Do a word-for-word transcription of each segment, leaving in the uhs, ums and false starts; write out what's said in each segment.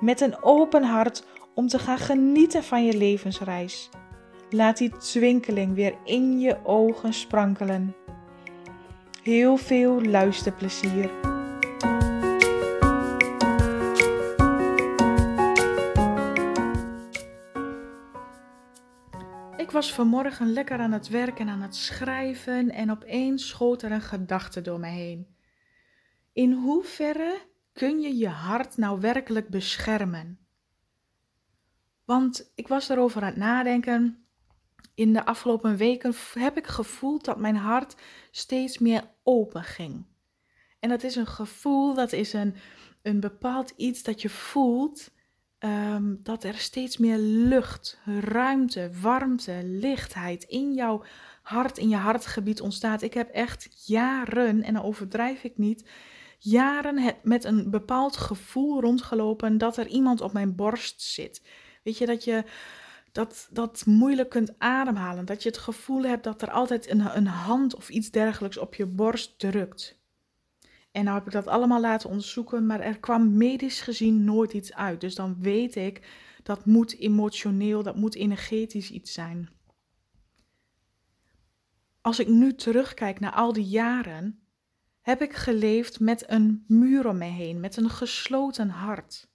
met een open hart om te gaan genieten van je levensreis. Laat die twinkeling weer in je ogen sprankelen. Heel veel luisterplezier. Ik was vanmorgen lekker aan het werk en aan het schrijven en opeens schoot er een gedachte door me heen. In hoeverre kun je je hart nou werkelijk beschermen? Want ik was erover aan het nadenken. In de afgelopen weken heb ik gevoeld dat mijn hart steeds meer open ging. En dat is een gevoel, dat is een, een bepaald iets dat je voelt, um, dat er steeds meer lucht, ruimte, warmte, lichtheid in jouw hart, in je hartgebied ontstaat. Ik heb echt jaren, en dan overdrijf ik niet, jaren met een bepaald gevoel rondgelopen dat er iemand op mijn borst zit. Weet je, dat je dat, dat moeilijk kunt ademhalen. Dat je het gevoel hebt dat er altijd een, een hand of iets dergelijks op je borst drukt. En nou heb ik dat allemaal laten onderzoeken, maar er kwam medisch gezien nooit iets uit. Dus dan weet ik, dat moet emotioneel, dat moet energetisch iets zijn. Als ik nu terugkijk naar al die jaren, heb ik geleefd met een muur om me heen, met een gesloten hart.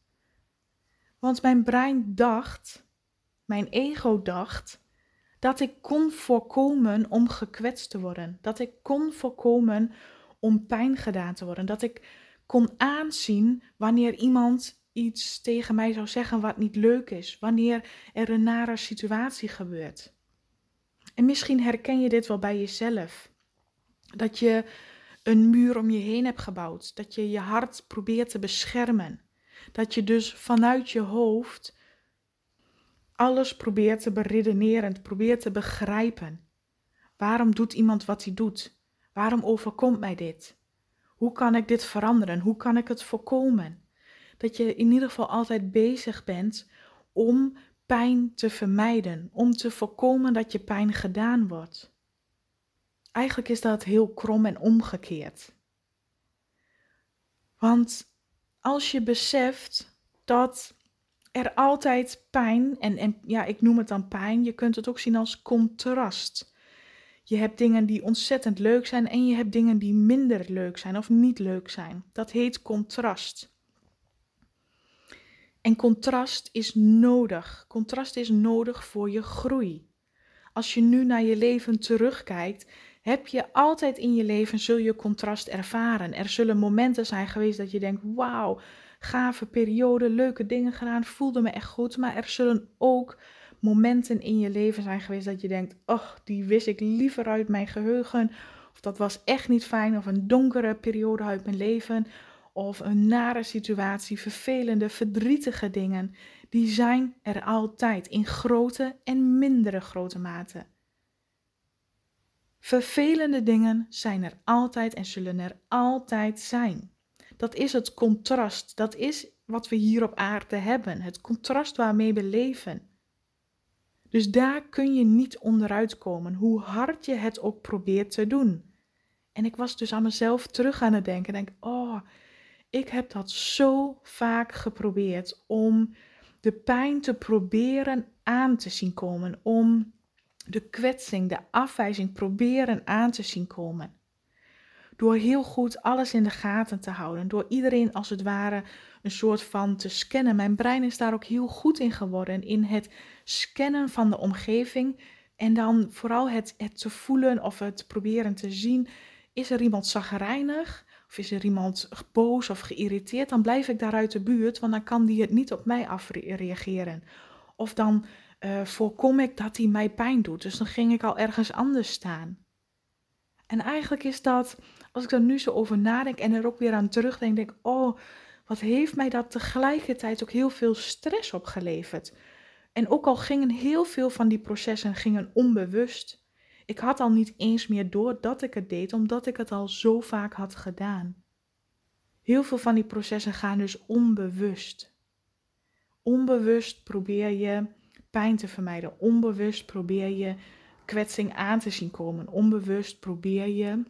Want mijn brein dacht, mijn ego dacht, dat ik kon voorkomen om gekwetst te worden. Dat ik kon voorkomen om pijn gedaan te worden. Dat ik kon aanzien wanneer iemand iets tegen mij zou zeggen wat niet leuk is. Wanneer er een nare situatie gebeurt. En misschien herken je dit wel bij jezelf. Dat je een muur om je heen hebt gebouwd. Dat je je hart probeert te beschermen. Dat je dus vanuit je hoofd alles probeert te beredeneren, probeert te begrijpen. Waarom doet iemand wat hij doet? Waarom overkomt mij dit? Hoe kan ik dit veranderen? Hoe kan ik het voorkomen? Dat je in ieder geval altijd bezig bent om pijn te vermijden, om te voorkomen dat je pijn gedaan wordt. Eigenlijk is dat heel krom en omgekeerd. Want als je beseft dat er altijd pijn, en, en ja, ik noem het dan pijn, je kunt het ook zien als contrast. Je hebt dingen die ontzettend leuk zijn en je hebt dingen die minder leuk zijn of niet leuk zijn. Dat heet contrast. En contrast is nodig. Contrast is nodig voor je groei. Als je nu naar je leven terugkijkt, heb je altijd in je leven, zul je contrast ervaren. Er zullen momenten zijn geweest dat je denkt, wauw, gave periode, leuke dingen gedaan, voelde me echt goed. Maar er zullen ook momenten in je leven zijn geweest dat je denkt, oh, die wist ik liever uit mijn geheugen. Of dat was echt niet fijn, of een donkere periode uit mijn leven. Of een nare situatie, vervelende, verdrietige dingen. Die zijn er altijd, in grote en mindere grote mate. Vervelende dingen zijn er altijd en zullen er altijd zijn. Dat is het contrast, dat is wat we hier op aarde hebben, het contrast waarmee we leven. Dus daar kun je niet onderuit komen, hoe hard je het ook probeert te doen. En ik was dus aan mezelf terug aan het denken en denk, oh, ik heb dat zo vaak geprobeerd om de pijn te proberen aan te zien komen, om de kwetsing, de afwijzing proberen aan te zien komen. Door heel goed alles in de gaten te houden. Door iedereen als het ware een soort van te scannen. Mijn brein is daar ook heel goed in geworden. In het scannen van de omgeving. En dan vooral het, het te voelen of het proberen te zien. Is er iemand chagrijnig? Of is er iemand boos of geïrriteerd? Dan blijf ik daar uit de buurt. Want dan kan die het niet op mij afreageren. Of dan Uh, voorkom ik dat hij mij pijn doet. Dus dan ging ik al ergens anders staan. En eigenlijk is dat, als ik er nu zo over nadenk en er ook weer aan terugdenk, denk ik, oh, Wat heeft mij dat tegelijkertijd ook heel veel stress opgeleverd. En ook al gingen heel veel van die processen gingen onbewust. Ik had al niet eens meer door dat ik het deed, omdat ik het al zo vaak had gedaan. Heel veel van die processen gaan dus onbewust. Onbewust probeer je pijn te vermijden. Onbewust probeer je kwetsing aan te zien komen. Onbewust probeer je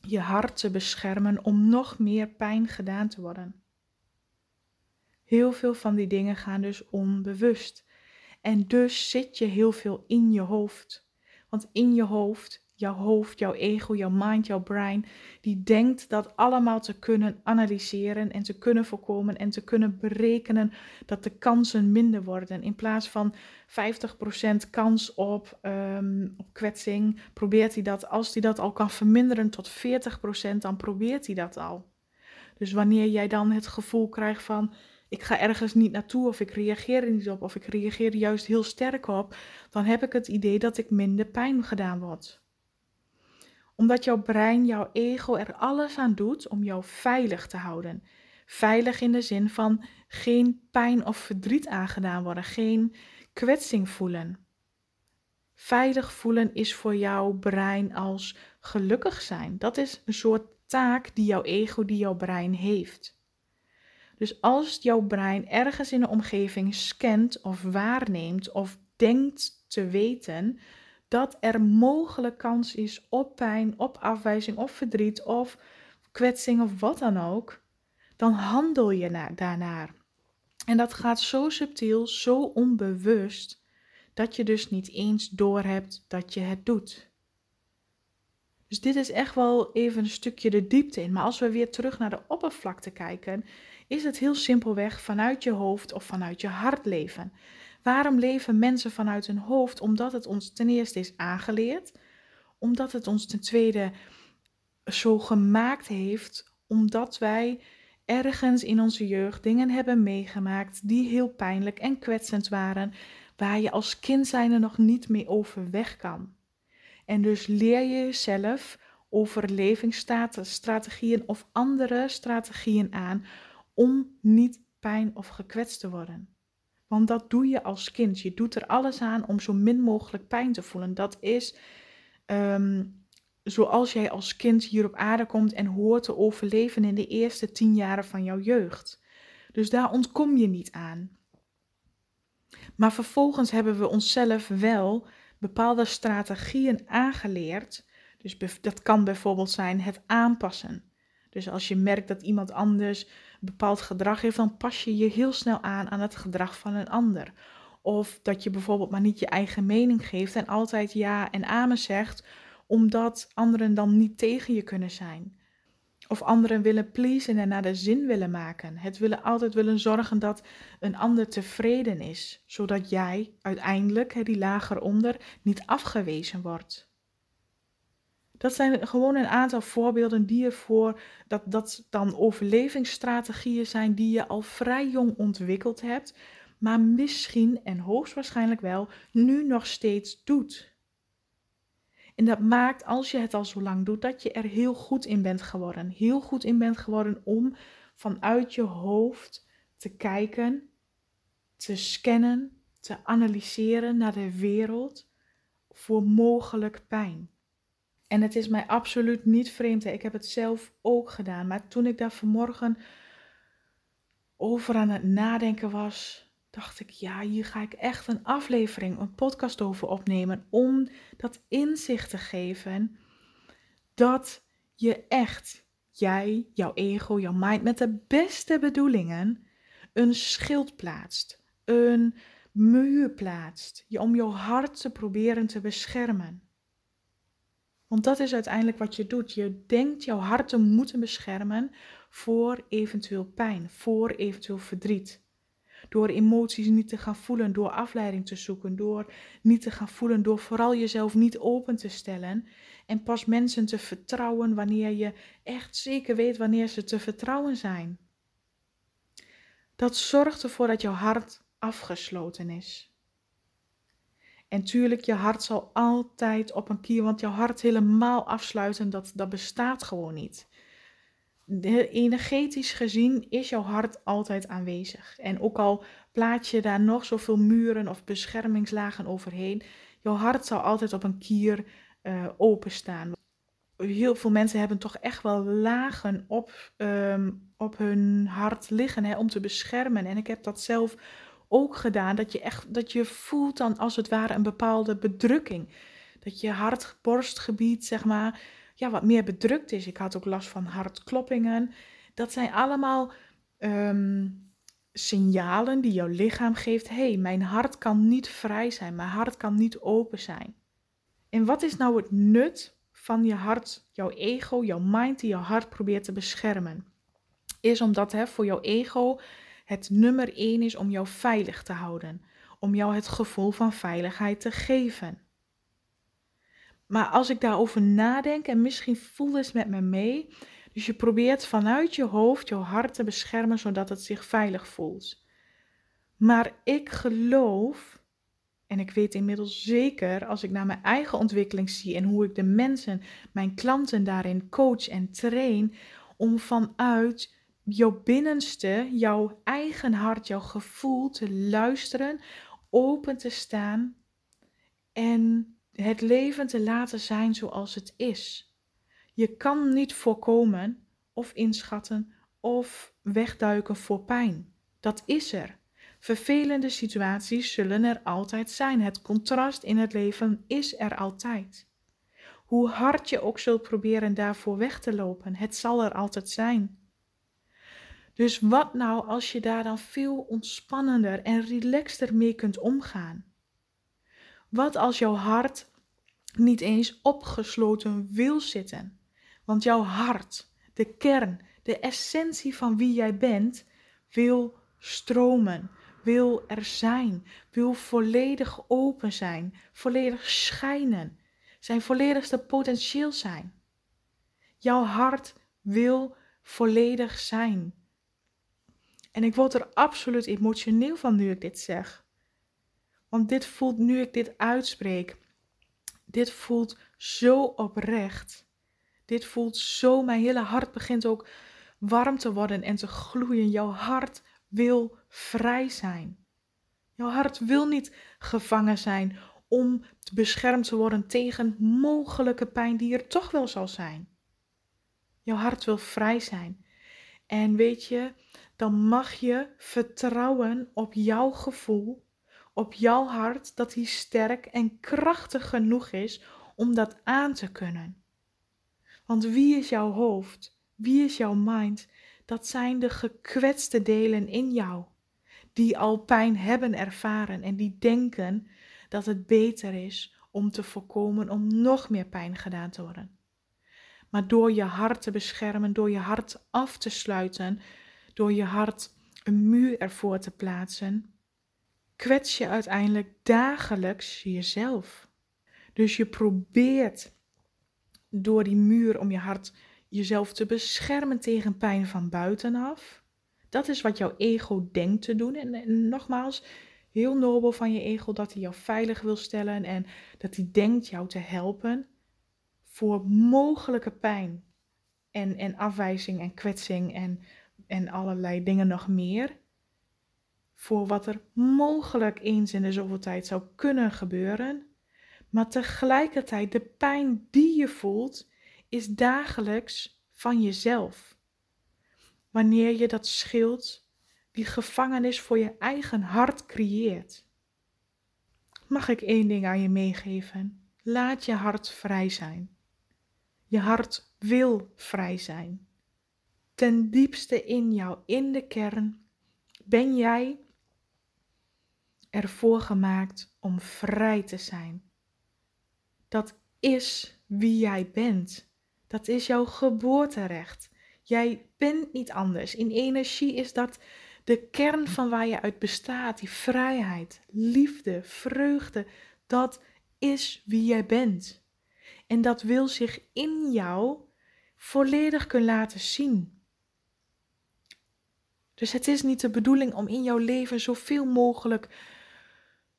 je hart te beschermen om nog meer pijn gedaan te worden. Heel veel van die dingen gaan dus onbewust. En dus zit je heel veel in je hoofd. Want in je hoofd, jouw hoofd, jouw ego, jouw mind, jouw brein, die denkt dat allemaal te kunnen analyseren en te kunnen voorkomen en te kunnen berekenen dat de kansen minder worden. In plaats van vijftig procent kans op, um, op kwetsing, probeert hij dat, als hij dat al kan verminderen tot veertig procent, dan probeert hij dat al. Dus wanneer jij dan het gevoel krijgt van, ik ga ergens niet naartoe of ik reageer er niet op of ik reageer er juist heel sterk op, dan heb ik het idee dat ik minder pijn gedaan word. Omdat jouw brein, jouw ego er alles aan doet om jou veilig te houden. Veilig in de zin van geen pijn of verdriet aangedaan worden, geen kwetsing voelen. Veilig voelen is voor jouw brein als gelukkig zijn. Dat is een soort taak die jouw ego, die jouw brein heeft. Dus als jouw brein ergens in de omgeving scant of waarneemt of denkt te weten dat er mogelijk kans is op pijn, op afwijzing, op verdriet of kwetsing of wat dan ook, dan handel je na- daarnaar. En dat gaat zo subtiel, zo onbewust, dat je dus niet eens doorhebt dat je het doet. Dus dit is echt wel even een stukje de diepte in. Maar als we weer terug naar de oppervlakte kijken, is het heel simpelweg vanuit je hoofd of vanuit je hart leven. Waarom leven mensen vanuit hun hoofd? Omdat het ons ten eerste is aangeleerd. Omdat het ons ten tweede zo gemaakt heeft. Omdat wij ergens in onze jeugd dingen hebben meegemaakt die heel pijnlijk en kwetsend waren. Waar je als kind zijnde nog niet mee overweg kan. En dus leer je jezelf overlevingsstrategieën of andere strategieën aan om niet pijn of gekwetst te worden. Want dat doe je als kind. Je doet er alles aan om zo min mogelijk pijn te voelen. Dat is um, zoals jij als kind hier op aarde komt en hoort te overleven in de eerste tien jaren van jouw jeugd. Dus daar ontkom je niet aan. Maar vervolgens hebben we onszelf wel bepaalde strategieën aangeleerd. Dus dat kan bijvoorbeeld zijn het aanpassen. Dus als je merkt dat iemand anders een bepaald gedrag heeft, dan pas je je heel snel aan aan het gedrag van een ander. Of dat je bijvoorbeeld maar niet je eigen mening geeft en altijd ja en amen zegt, omdat anderen dan niet tegen je kunnen zijn. Of anderen willen pleasen en naar de zin willen maken. Het willen altijd willen zorgen dat een ander tevreden is. Zodat jij uiteindelijk, die lager onder, niet afgewezen wordt. Dat zijn gewoon een aantal voorbeelden die ervoor dat, dat dan overlevingsstrategieën zijn die je al vrij jong ontwikkeld hebt. Maar misschien en hoogstwaarschijnlijk wel nu nog steeds doet. En dat maakt, als je het al zo lang doet, dat je er heel goed in bent geworden. Heel goed in bent geworden om vanuit je hoofd te kijken, te scannen, te analyseren naar de wereld voor mogelijk pijn. En het is mij absoluut niet vreemd. Ik heb het zelf ook gedaan. Maar toen ik daar vanmorgen over aan het nadenken was, dacht ik, ja, hier ga ik echt een aflevering, een podcast over opnemen om dat inzicht te geven dat je echt, jij, jouw ego, jouw mind met de beste bedoelingen een schild plaatst, een muur plaatst, je om jouw hart te proberen te beschermen. Want dat is uiteindelijk wat je doet. Je denkt jouw hart te moeten beschermen voor eventueel pijn, voor eventueel verdriet. Door emoties niet te gaan voelen, door afleiding te zoeken, door niet te gaan voelen, door vooral jezelf niet open te stellen. En pas mensen te vertrouwen wanneer je echt zeker weet wanneer ze te vertrouwen zijn. Dat zorgt ervoor dat jouw hart afgesloten is. En tuurlijk, je hart zal altijd op een kier, want jouw hart helemaal afsluiten, dat, dat bestaat gewoon niet. energetisch gezien is jouw hart altijd aanwezig. En ook al plaats je daar nog zoveel muren of beschermingslagen overheen, jouw hart zal altijd op een kier uh, openstaan. Heel veel mensen hebben toch echt wel lagen op, um, op hun hart liggen, hè, om te beschermen. En ik heb dat zelf ook gedaan, dat je, echt, dat je voelt dan als het ware een bepaalde bedrukking. Dat je hart-borstgebied, zeg maar, ja, wat meer bedrukt is. Ik had ook last van hartkloppingen. Dat zijn allemaal um, signalen die jouw lichaam geeft. Hé, hey, mijn hart kan niet vrij zijn, mijn hart kan niet open zijn. En wat is nou het nut van je hart, jouw ego, jouw mind die jouw hart probeert te beschermen? Is omdat hè, voor jouw ego het nummer één is om jou veilig te houden. Om jou het gevoel van veiligheid te geven. Maar als ik daarover nadenk, en misschien voel het met me mee, dus je probeert vanuit je hoofd jouw hart te beschermen zodat het zich veilig voelt. Maar ik geloof, en ik weet inmiddels zeker, als ik naar mijn eigen ontwikkeling zie en hoe ik de mensen, mijn klanten daarin coach en train, om vanuit jouw binnenste, jouw eigen hart, jouw gevoel te luisteren, open te staan en het leven te laten zijn zoals het is. Je kan niet voorkomen of inschatten of wegduiken voor pijn. Dat is er. Vervelende situaties zullen er altijd zijn. Het contrast in het leven is er altijd. Hoe hard je ook zult proberen daarvoor weg te lopen, het zal er altijd zijn. Dus wat nou als je daar dan veel ontspannender en relaxter mee kunt omgaan? Wat als jouw hart niet eens opgesloten wil zitten? Want jouw hart, de kern, de essentie van wie jij bent, wil stromen, wil er zijn, wil volledig open zijn, volledig schijnen, zijn volledigste potentieel zijn. Jouw hart wil volledig zijn. En ik word er absoluut emotioneel van nu ik dit zeg. Want dit voelt, nu ik dit uitspreek, dit voelt zo oprecht. Dit voelt zo, mijn hele hart begint ook warm te worden en te gloeien. Jouw hart wil vrij zijn. Jouw hart wil niet gevangen zijn om beschermd te worden tegen mogelijke pijn die er toch wel zal zijn. Jouw hart wil vrij zijn. En weet je, dan mag je vertrouwen op jouw gevoel, op jouw hart, dat hij sterk en krachtig genoeg is om dat aan te kunnen. Want wie is jouw hoofd? Wie is jouw mind? Dat zijn de gekwetste delen in jou, die al pijn hebben ervaren en die denken dat het beter is om te voorkomen om nog meer pijn gedaan te worden. Maar door je hart te beschermen, door je hart af te sluiten, door je hart een muur ervoor te plaatsen, kwets je uiteindelijk dagelijks jezelf. Dus je probeert door die muur om je hart jezelf te beschermen tegen pijn van buitenaf. Dat is wat jouw ego denkt te doen. En, en nogmaals, heel nobel van je ego dat hij jou veilig wil stellen en dat hij denkt jou te helpen voor mogelijke pijn en, en afwijzing en kwetsing en, en allerlei dingen nog meer. Voor wat er mogelijk eens in de zoveel tijd zou kunnen gebeuren. Maar tegelijkertijd, de pijn die je voelt, is dagelijks van jezelf. Wanneer je dat schild, die gevangenis voor je eigen hart creëert. Mag ik één ding aan je meegeven? Laat je hart vrij zijn. Je hart wil vrij zijn. Ten diepste in jou, in de kern, ben jij ervoor gemaakt om vrij te zijn. Dat is wie jij bent. Dat is jouw geboorterecht. Jij bent niet anders. In energie is dat de kern van waar je uit bestaat. Die vrijheid, liefde, vreugde. Dat is wie jij bent. En dat wil zich in jou volledig kunnen laten zien. Dus het is niet de bedoeling om in jouw leven zoveel mogelijk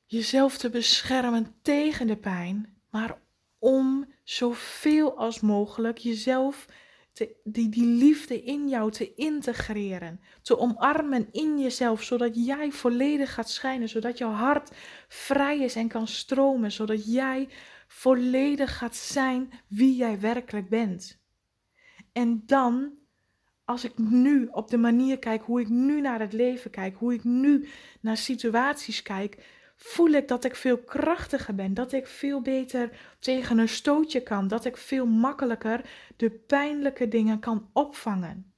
jezelf te beschermen tegen de pijn, maar om zoveel als mogelijk jezelf te, die, die liefde in jou te integreren, te omarmen in jezelf, zodat jij volledig gaat schijnen, zodat jouw hart vrij is en kan stromen, zodat jij volledig gaat zijn wie jij werkelijk bent. En dan, als ik nu op de manier kijk, hoe ik nu naar het leven kijk, hoe ik nu naar situaties kijk, voel ik dat ik veel krachtiger ben, dat ik veel beter tegen een stootje kan, dat ik veel makkelijker de pijnlijke dingen kan opvangen.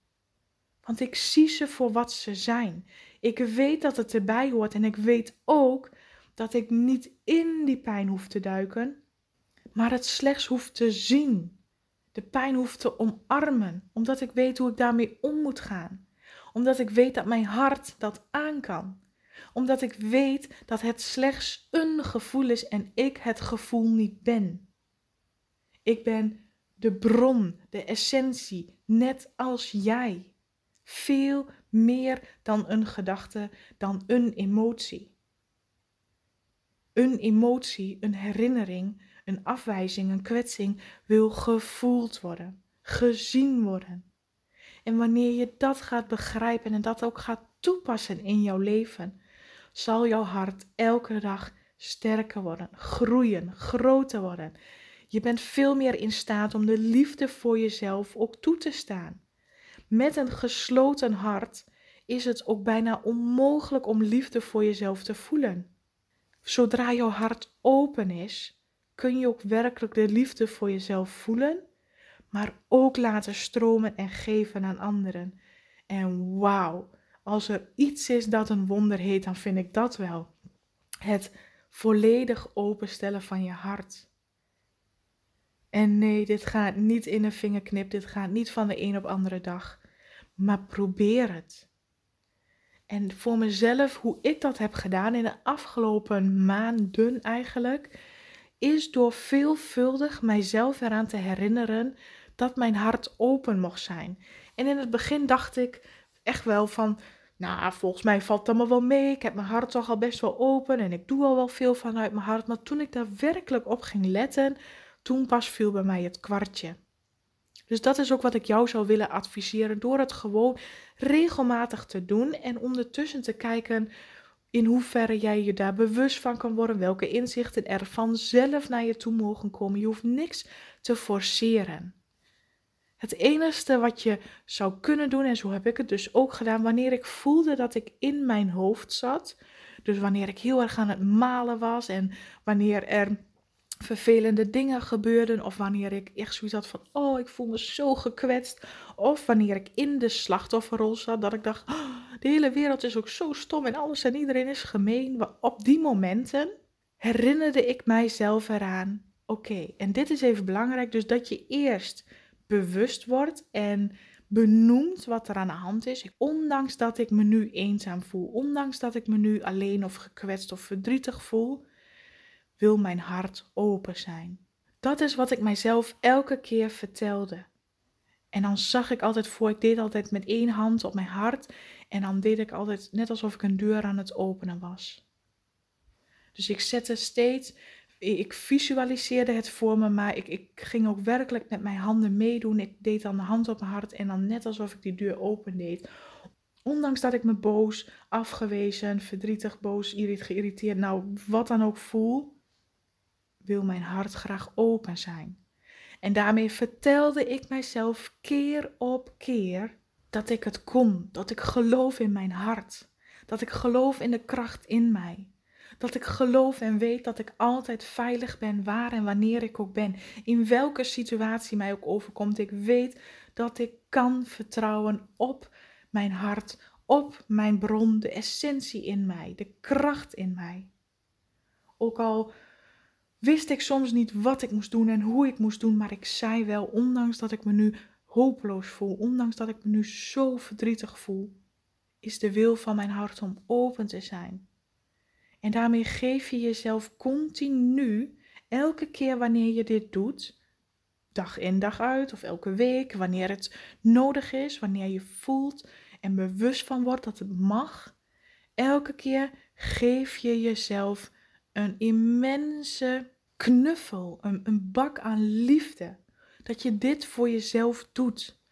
Want ik zie ze voor wat ze zijn. Ik weet dat het erbij hoort en ik weet ook dat ik niet in die pijn hoef te duiken, maar het slechts hoef te zien. De pijn hoef te omarmen, omdat ik weet hoe ik daarmee om moet gaan. Omdat ik weet dat mijn hart dat aan kan. Omdat ik weet dat het slechts een gevoel is en ik het gevoel niet ben. Ik ben de bron, de essentie, net als jij. Veel meer dan een gedachte, dan een emotie. Een emotie, een herinnering, een afwijzing, een kwetsing wil gevoeld worden, gezien worden. En wanneer je dat gaat begrijpen en dat ook gaat toepassen in jouw leven, zal jouw hart elke dag sterker worden, groeien, groter worden. Je bent veel meer in staat om de liefde voor jezelf ook toe te staan. Met een gesloten hart is het ook bijna onmogelijk om liefde voor jezelf te voelen. Zodra jouw hart open is, kun je ook werkelijk de liefde voor jezelf voelen, maar ook laten stromen en geven aan anderen. En wauw! Als er iets is dat een wonder heet, dan vind ik dat wel. Het volledig openstellen van je hart. En nee, dit gaat niet in een vingerknip, dit gaat niet van de een op de andere dag. Maar probeer het. En voor mezelf, hoe ik dat heb gedaan in de afgelopen maanden eigenlijk, is door veelvuldig mijzelf eraan te herinneren dat mijn hart open mocht zijn. En in het begin dacht ik echt wel van, nou, volgens mij valt het allemaal wel mee. Ik heb mijn hart toch al best wel open en ik doe al wel veel vanuit mijn hart. Maar toen ik daar werkelijk op ging letten, toen pas viel bij mij het kwartje. Dus dat is ook wat ik jou zou willen adviseren, door het gewoon regelmatig te doen en ondertussen te kijken in hoeverre jij je daar bewust van kan worden, welke inzichten er vanzelf naar je toe mogen komen. Je hoeft niks te forceren. Het enige wat je zou kunnen doen, en zo heb ik het dus ook gedaan, wanneer ik voelde dat ik in mijn hoofd zat, dus wanneer ik heel erg aan het malen was en wanneer er vervelende dingen gebeurden of wanneer ik echt zoiets had van, oh, ik voel me zo gekwetst, of wanneer ik in de slachtofferrol zat, dat ik dacht, oh, de hele wereld is ook zo stom en alles en iedereen is gemeen. Op die momenten herinnerde ik mijzelf eraan, oké, okay, en dit is even belangrijk, dus dat je eerst bewust wordt en benoemt wat er aan de hand is. Ondanks dat ik me nu eenzaam voel, ondanks dat ik me nu alleen of gekwetst of verdrietig voel, wil mijn hart open zijn. Dat is wat ik mijzelf elke keer vertelde. En dan zag ik altijd voor, ik deed altijd met één hand op mijn hart en dan deed ik altijd net alsof ik een deur aan het openen was. Dus ik zette steeds... Ik visualiseerde het voor me, maar ik, ik ging ook werkelijk met mijn handen meedoen. Ik deed dan de hand op mijn hart en dan net alsof ik die deur open deed. Ondanks dat ik me boos, afgewezen, verdrietig, boos, geïrriteerd, nou wat dan ook voel, wil mijn hart graag open zijn. En daarmee vertelde ik mijzelf keer op keer dat ik het kon. Dat ik geloof in mijn hart. Dat ik geloof in de kracht in mij. Dat ik geloof en weet dat ik altijd veilig ben, waar en wanneer ik ook ben. In welke situatie mij ook overkomt. Ik weet dat ik kan vertrouwen op mijn hart, op mijn bron, de essentie in mij, de kracht in mij. Ook al wist ik soms niet wat ik moest doen en hoe ik moest doen, maar ik zei wel, ondanks dat ik me nu hopeloos voel, ondanks dat ik me nu zo verdrietig voel, is de wil van mijn hart om open te zijn. En daarmee geef je jezelf continu, elke keer wanneer je dit doet, dag in dag uit of elke week, wanneer het nodig is, wanneer je voelt en bewust van wordt dat het mag, elke keer geef je jezelf een immense knuffel, een, een bak aan liefde. Dat je dit voor jezelf doet.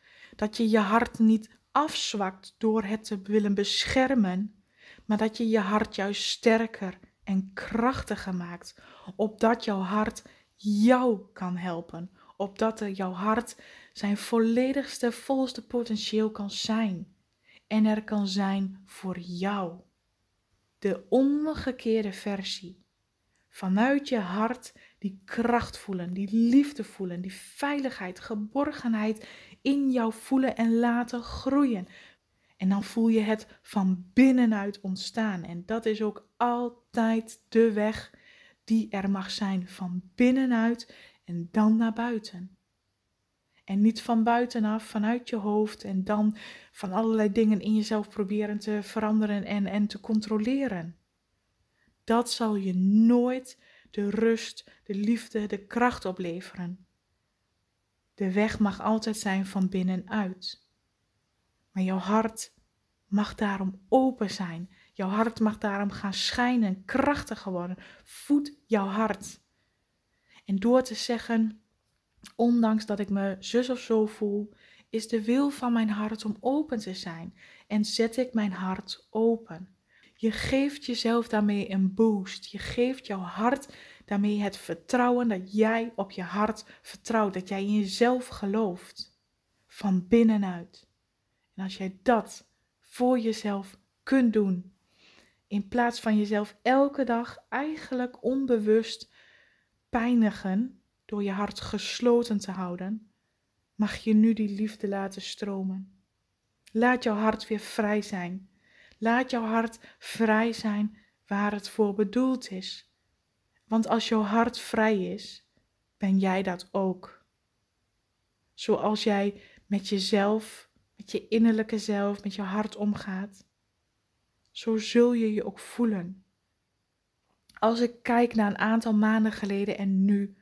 dat je je hart niet afzwakt door het te willen beschermen, maar dat je je hart juist sterker en krachtiger maakt, opdat jouw hart jou kan helpen, opdat jouw hart zijn volledigste, volste potentieel kan zijn en er kan zijn voor jou. De omgekeerde versie. Vanuit je hart die kracht voelen, die liefde voelen, die veiligheid, geborgenheid in jou voelen en laten groeien. En dan voel je het van binnenuit ontstaan. En dat is ook altijd de weg die er mag zijn, van binnenuit en dan naar buiten. En niet van buitenaf, vanuit je hoofd en dan van allerlei dingen in jezelf proberen te veranderen en, en te controleren. Dat zal je nooit de rust, de liefde, de kracht opleveren. De weg mag altijd zijn van binnenuit. Maar jouw hart mag daarom open zijn. Jouw hart mag daarom gaan schijnen, krachtiger worden. Voed jouw hart. En door te zeggen, ondanks dat ik me zus of zo voel, is de wil van mijn hart om open te zijn. En zet ik mijn hart open. Je geeft jezelf daarmee een boost. Je geeft jouw hart daarmee het vertrouwen dat jij op je hart vertrouwt. Dat jij in jezelf gelooft. Van binnenuit. En als jij dat voor jezelf kunt doen. In plaats van jezelf elke dag eigenlijk onbewust pijnigen. Door je hart gesloten te houden. Mag je nu die liefde laten stromen. Laat jouw hart weer vrij zijn. Laat jouw hart vrij zijn waar het voor bedoeld is. Want als jouw hart vrij is, ben jij dat ook. Zoals jij met jezelf, met je innerlijke zelf, met je hart omgaat, zo zul je je ook voelen. Als ik kijk naar een aantal maanden geleden en nu,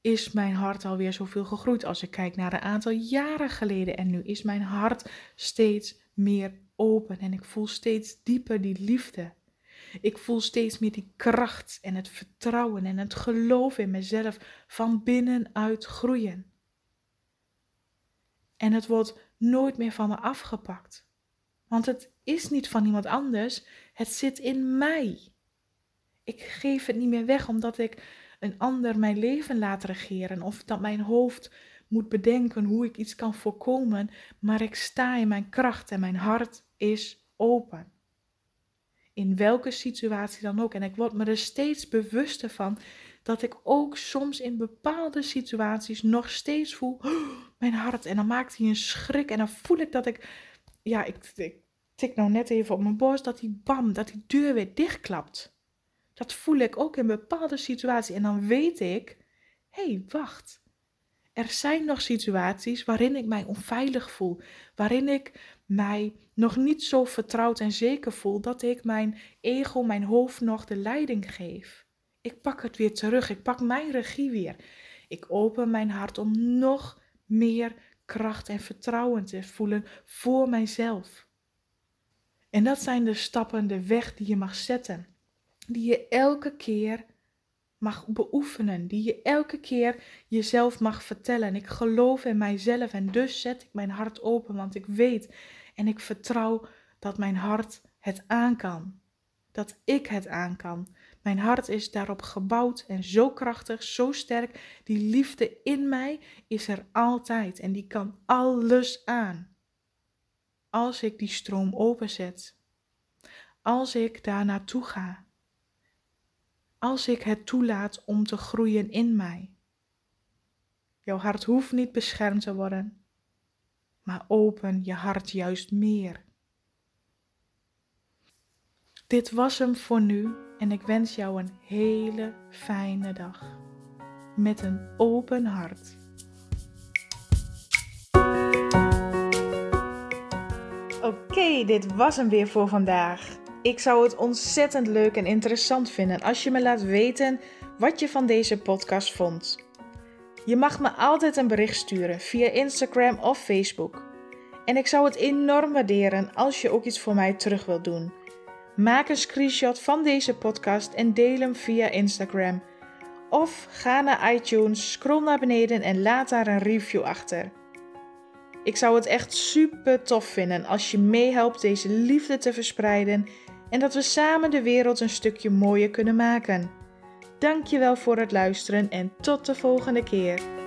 is mijn hart alweer zoveel gegroeid. Als ik kijk naar een aantal jaren geleden en nu, is mijn hart steeds meer open en ik voel steeds dieper die liefde. Ik voel steeds meer die kracht en het vertrouwen en het geloof in mezelf van binnenuit groeien. En het wordt nooit meer van me afgepakt. Want het is niet van iemand anders, het zit in mij. Ik geef het niet meer weg omdat ik een ander mijn leven laat regeren of dat mijn hoofd moet bedenken hoe ik iets kan voorkomen, maar ik sta in mijn kracht en mijn hart is open. In welke situatie dan ook. En ik word me er steeds bewuster van dat ik ook soms in bepaalde situaties nog steeds voel, oh, mijn hart. En dan maakt hij een schrik en dan voel ik dat ik, ja, ik, ik tik nou net even op mijn borst, dat die bam, dat die deur weer dichtklapt. Dat voel ik ook in bepaalde situaties. En dan weet ik, hé, hey, wacht. Er zijn nog situaties waarin ik mij onveilig voel, waarin ik mij nog niet zo vertrouwd en zeker voel dat ik mijn ego, mijn hoofd nog de leiding geef. Ik pak het weer terug, ik pak mijn regie weer. Ik open mijn hart om nog meer kracht en vertrouwen te voelen voor mijzelf. En dat zijn de stappen, de weg die je mag zetten, die je elke keer mag beoefenen, die je elke keer jezelf mag vertellen. Ik geloof in mijzelf en dus zet ik mijn hart open, want ik weet en ik vertrouw dat mijn hart het aan kan. Dat ik het aan kan. Mijn hart is daarop gebouwd en zo krachtig, zo sterk. Die liefde in mij is er altijd en die kan alles aan. Als ik die stroom openzet, als ik daar naartoe ga, als ik het toelaat om te groeien in mij. Jouw hart hoeft niet beschermd te worden, maar open je hart juist meer. Dit was hem voor nu en ik wens jou een hele fijne dag. Met een open hart. Oké, dit was hem weer voor vandaag. Ik zou het ontzettend leuk en interessant vinden als je me laat weten wat je van deze podcast vond. Je mag me altijd een bericht sturen via Instagram of Facebook. En ik zou het enorm waarderen als je ook iets voor mij terug wilt doen. Maak een screenshot van deze podcast en deel hem via Instagram. Of ga naar iTunes, scroll naar beneden en laat daar een review achter. Ik zou het echt super tof vinden als je meehelpt deze liefde te verspreiden en dat we samen de wereld een stukje mooier kunnen maken. Dankjewel voor het luisteren en tot de volgende keer.